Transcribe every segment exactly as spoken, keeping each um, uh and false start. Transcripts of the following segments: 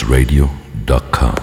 loops radio dot com.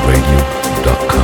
Dance Radio dot com.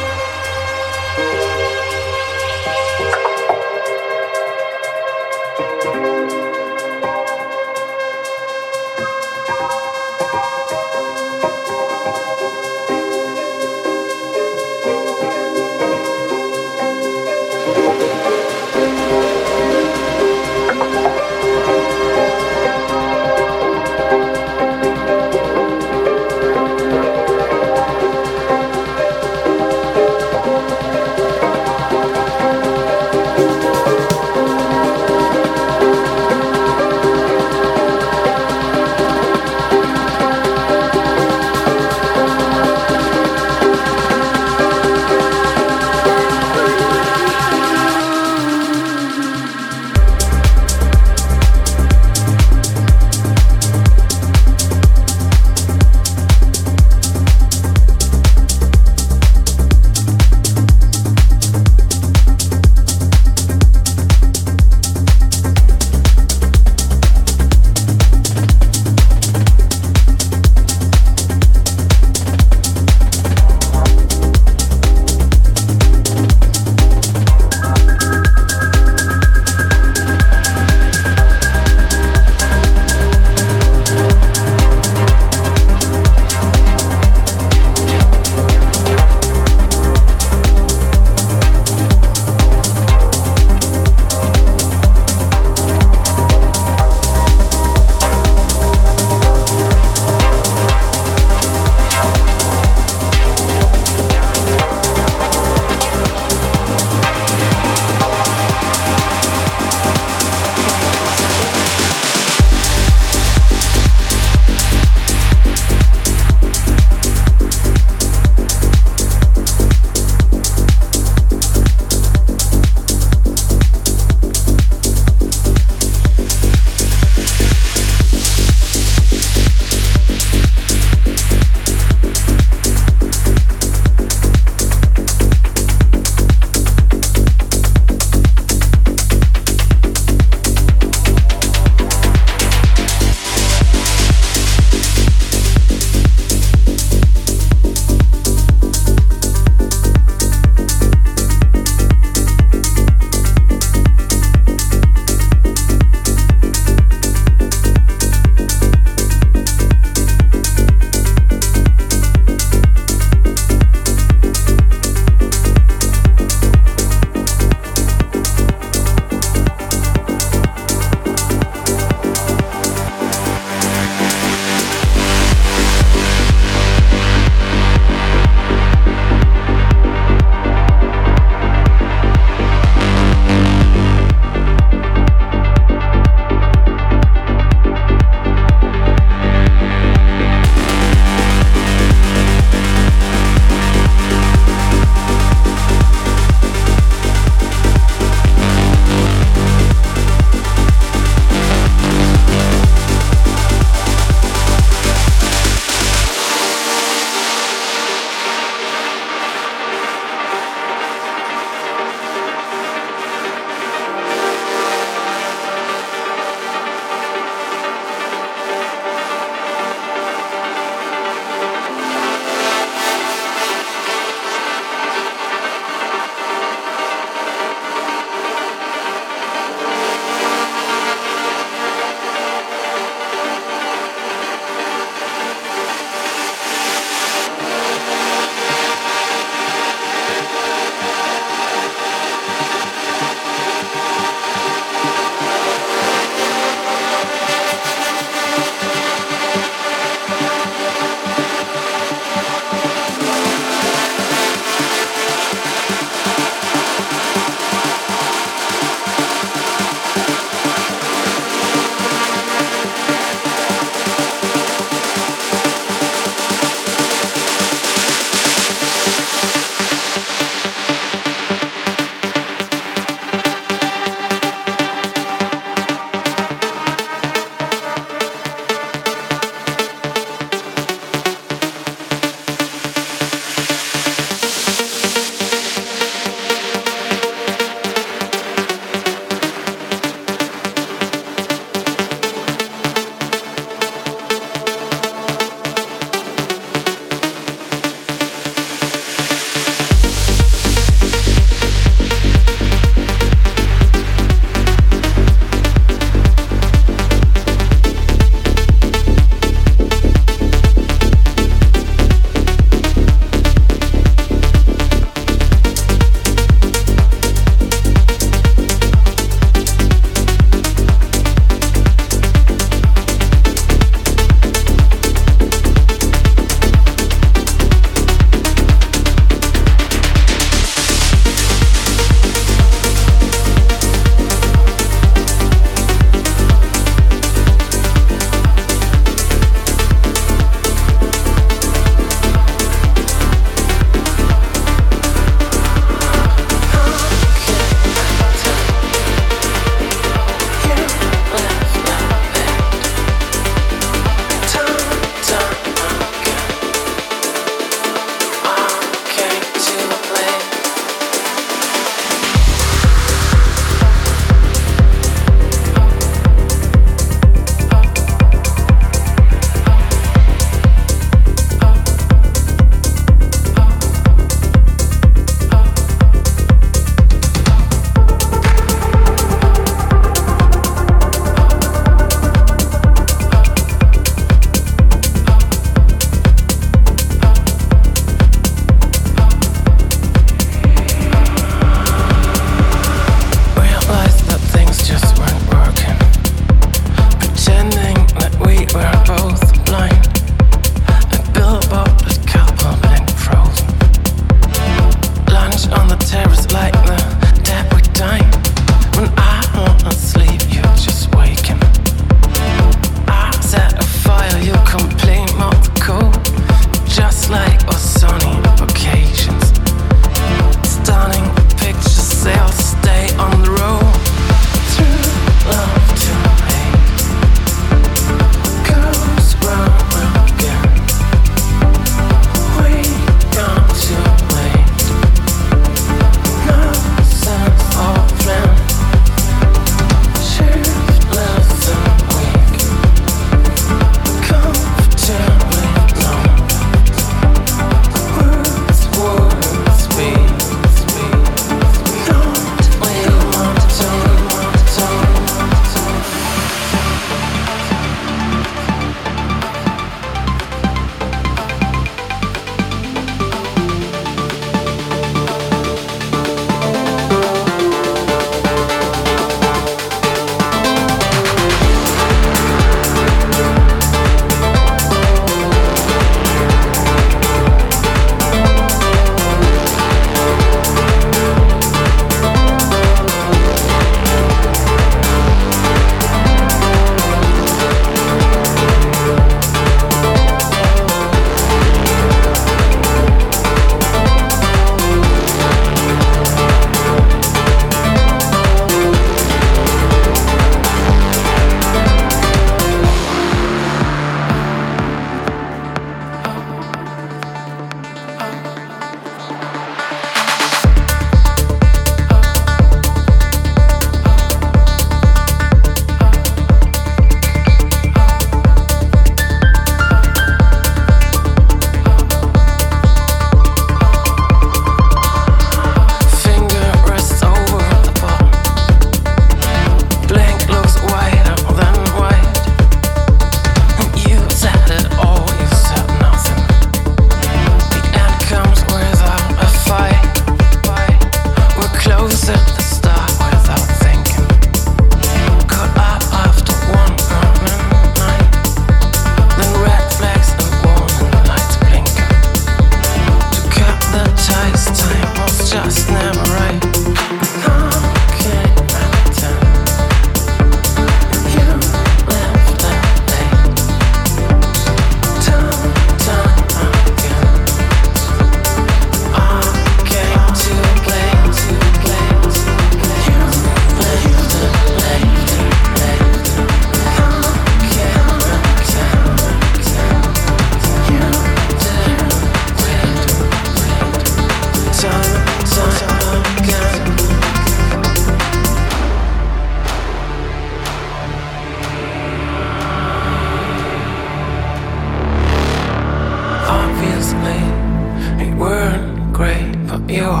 pobiło.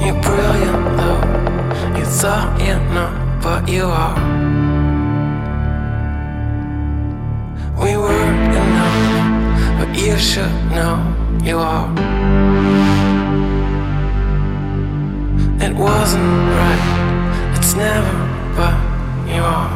You're brilliant though, you thought you know, but you are. We were enough, but you should know you are. It wasn't right, it's never, but you are.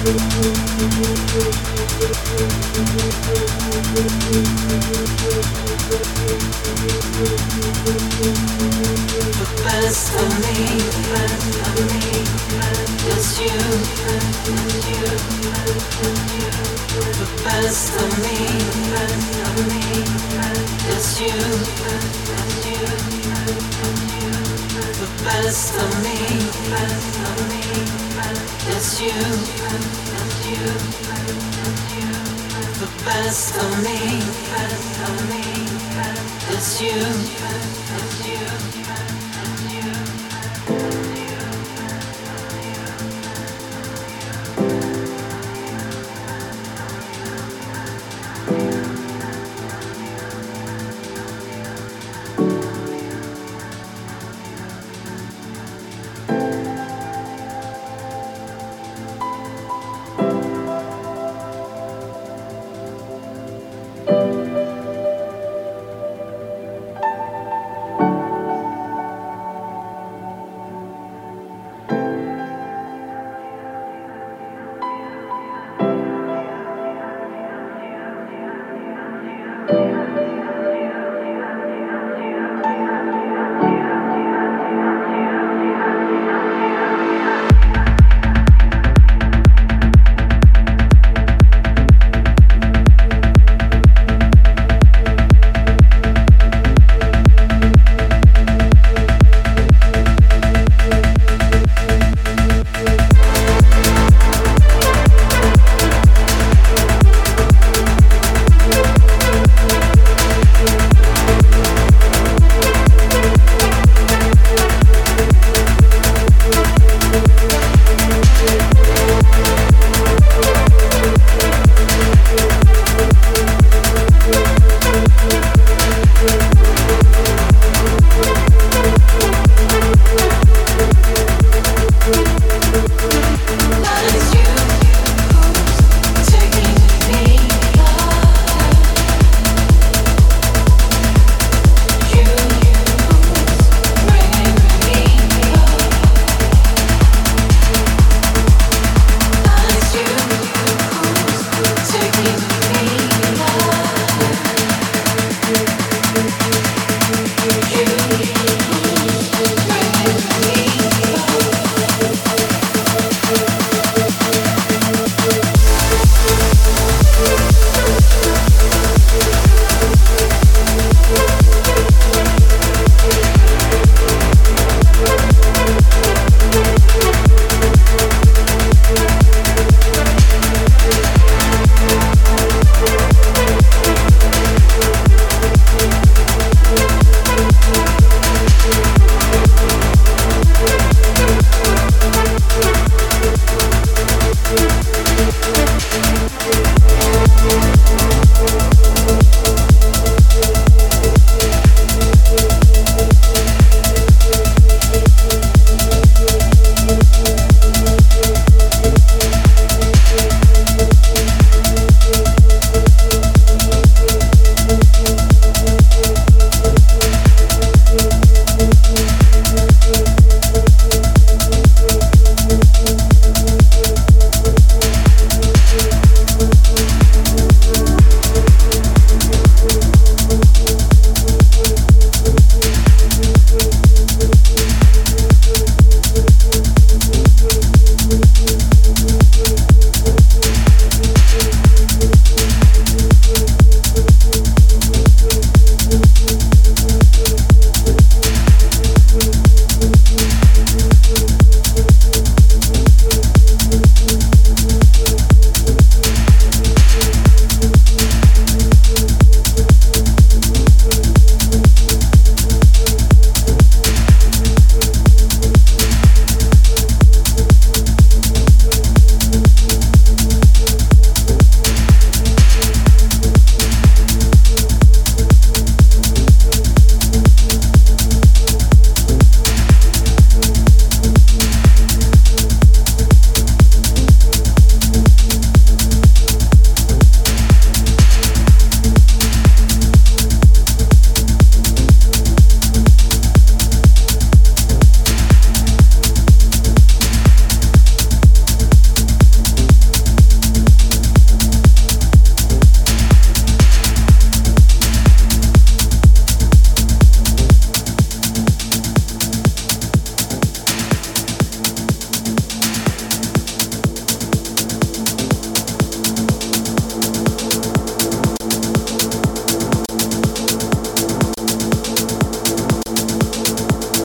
We'll be right back. The best of me, best of me, is you, you, you. The best of me, best of me, is you, you, you. The best of me, best of me, is you, you, you. The best of me, best of me, is you, you.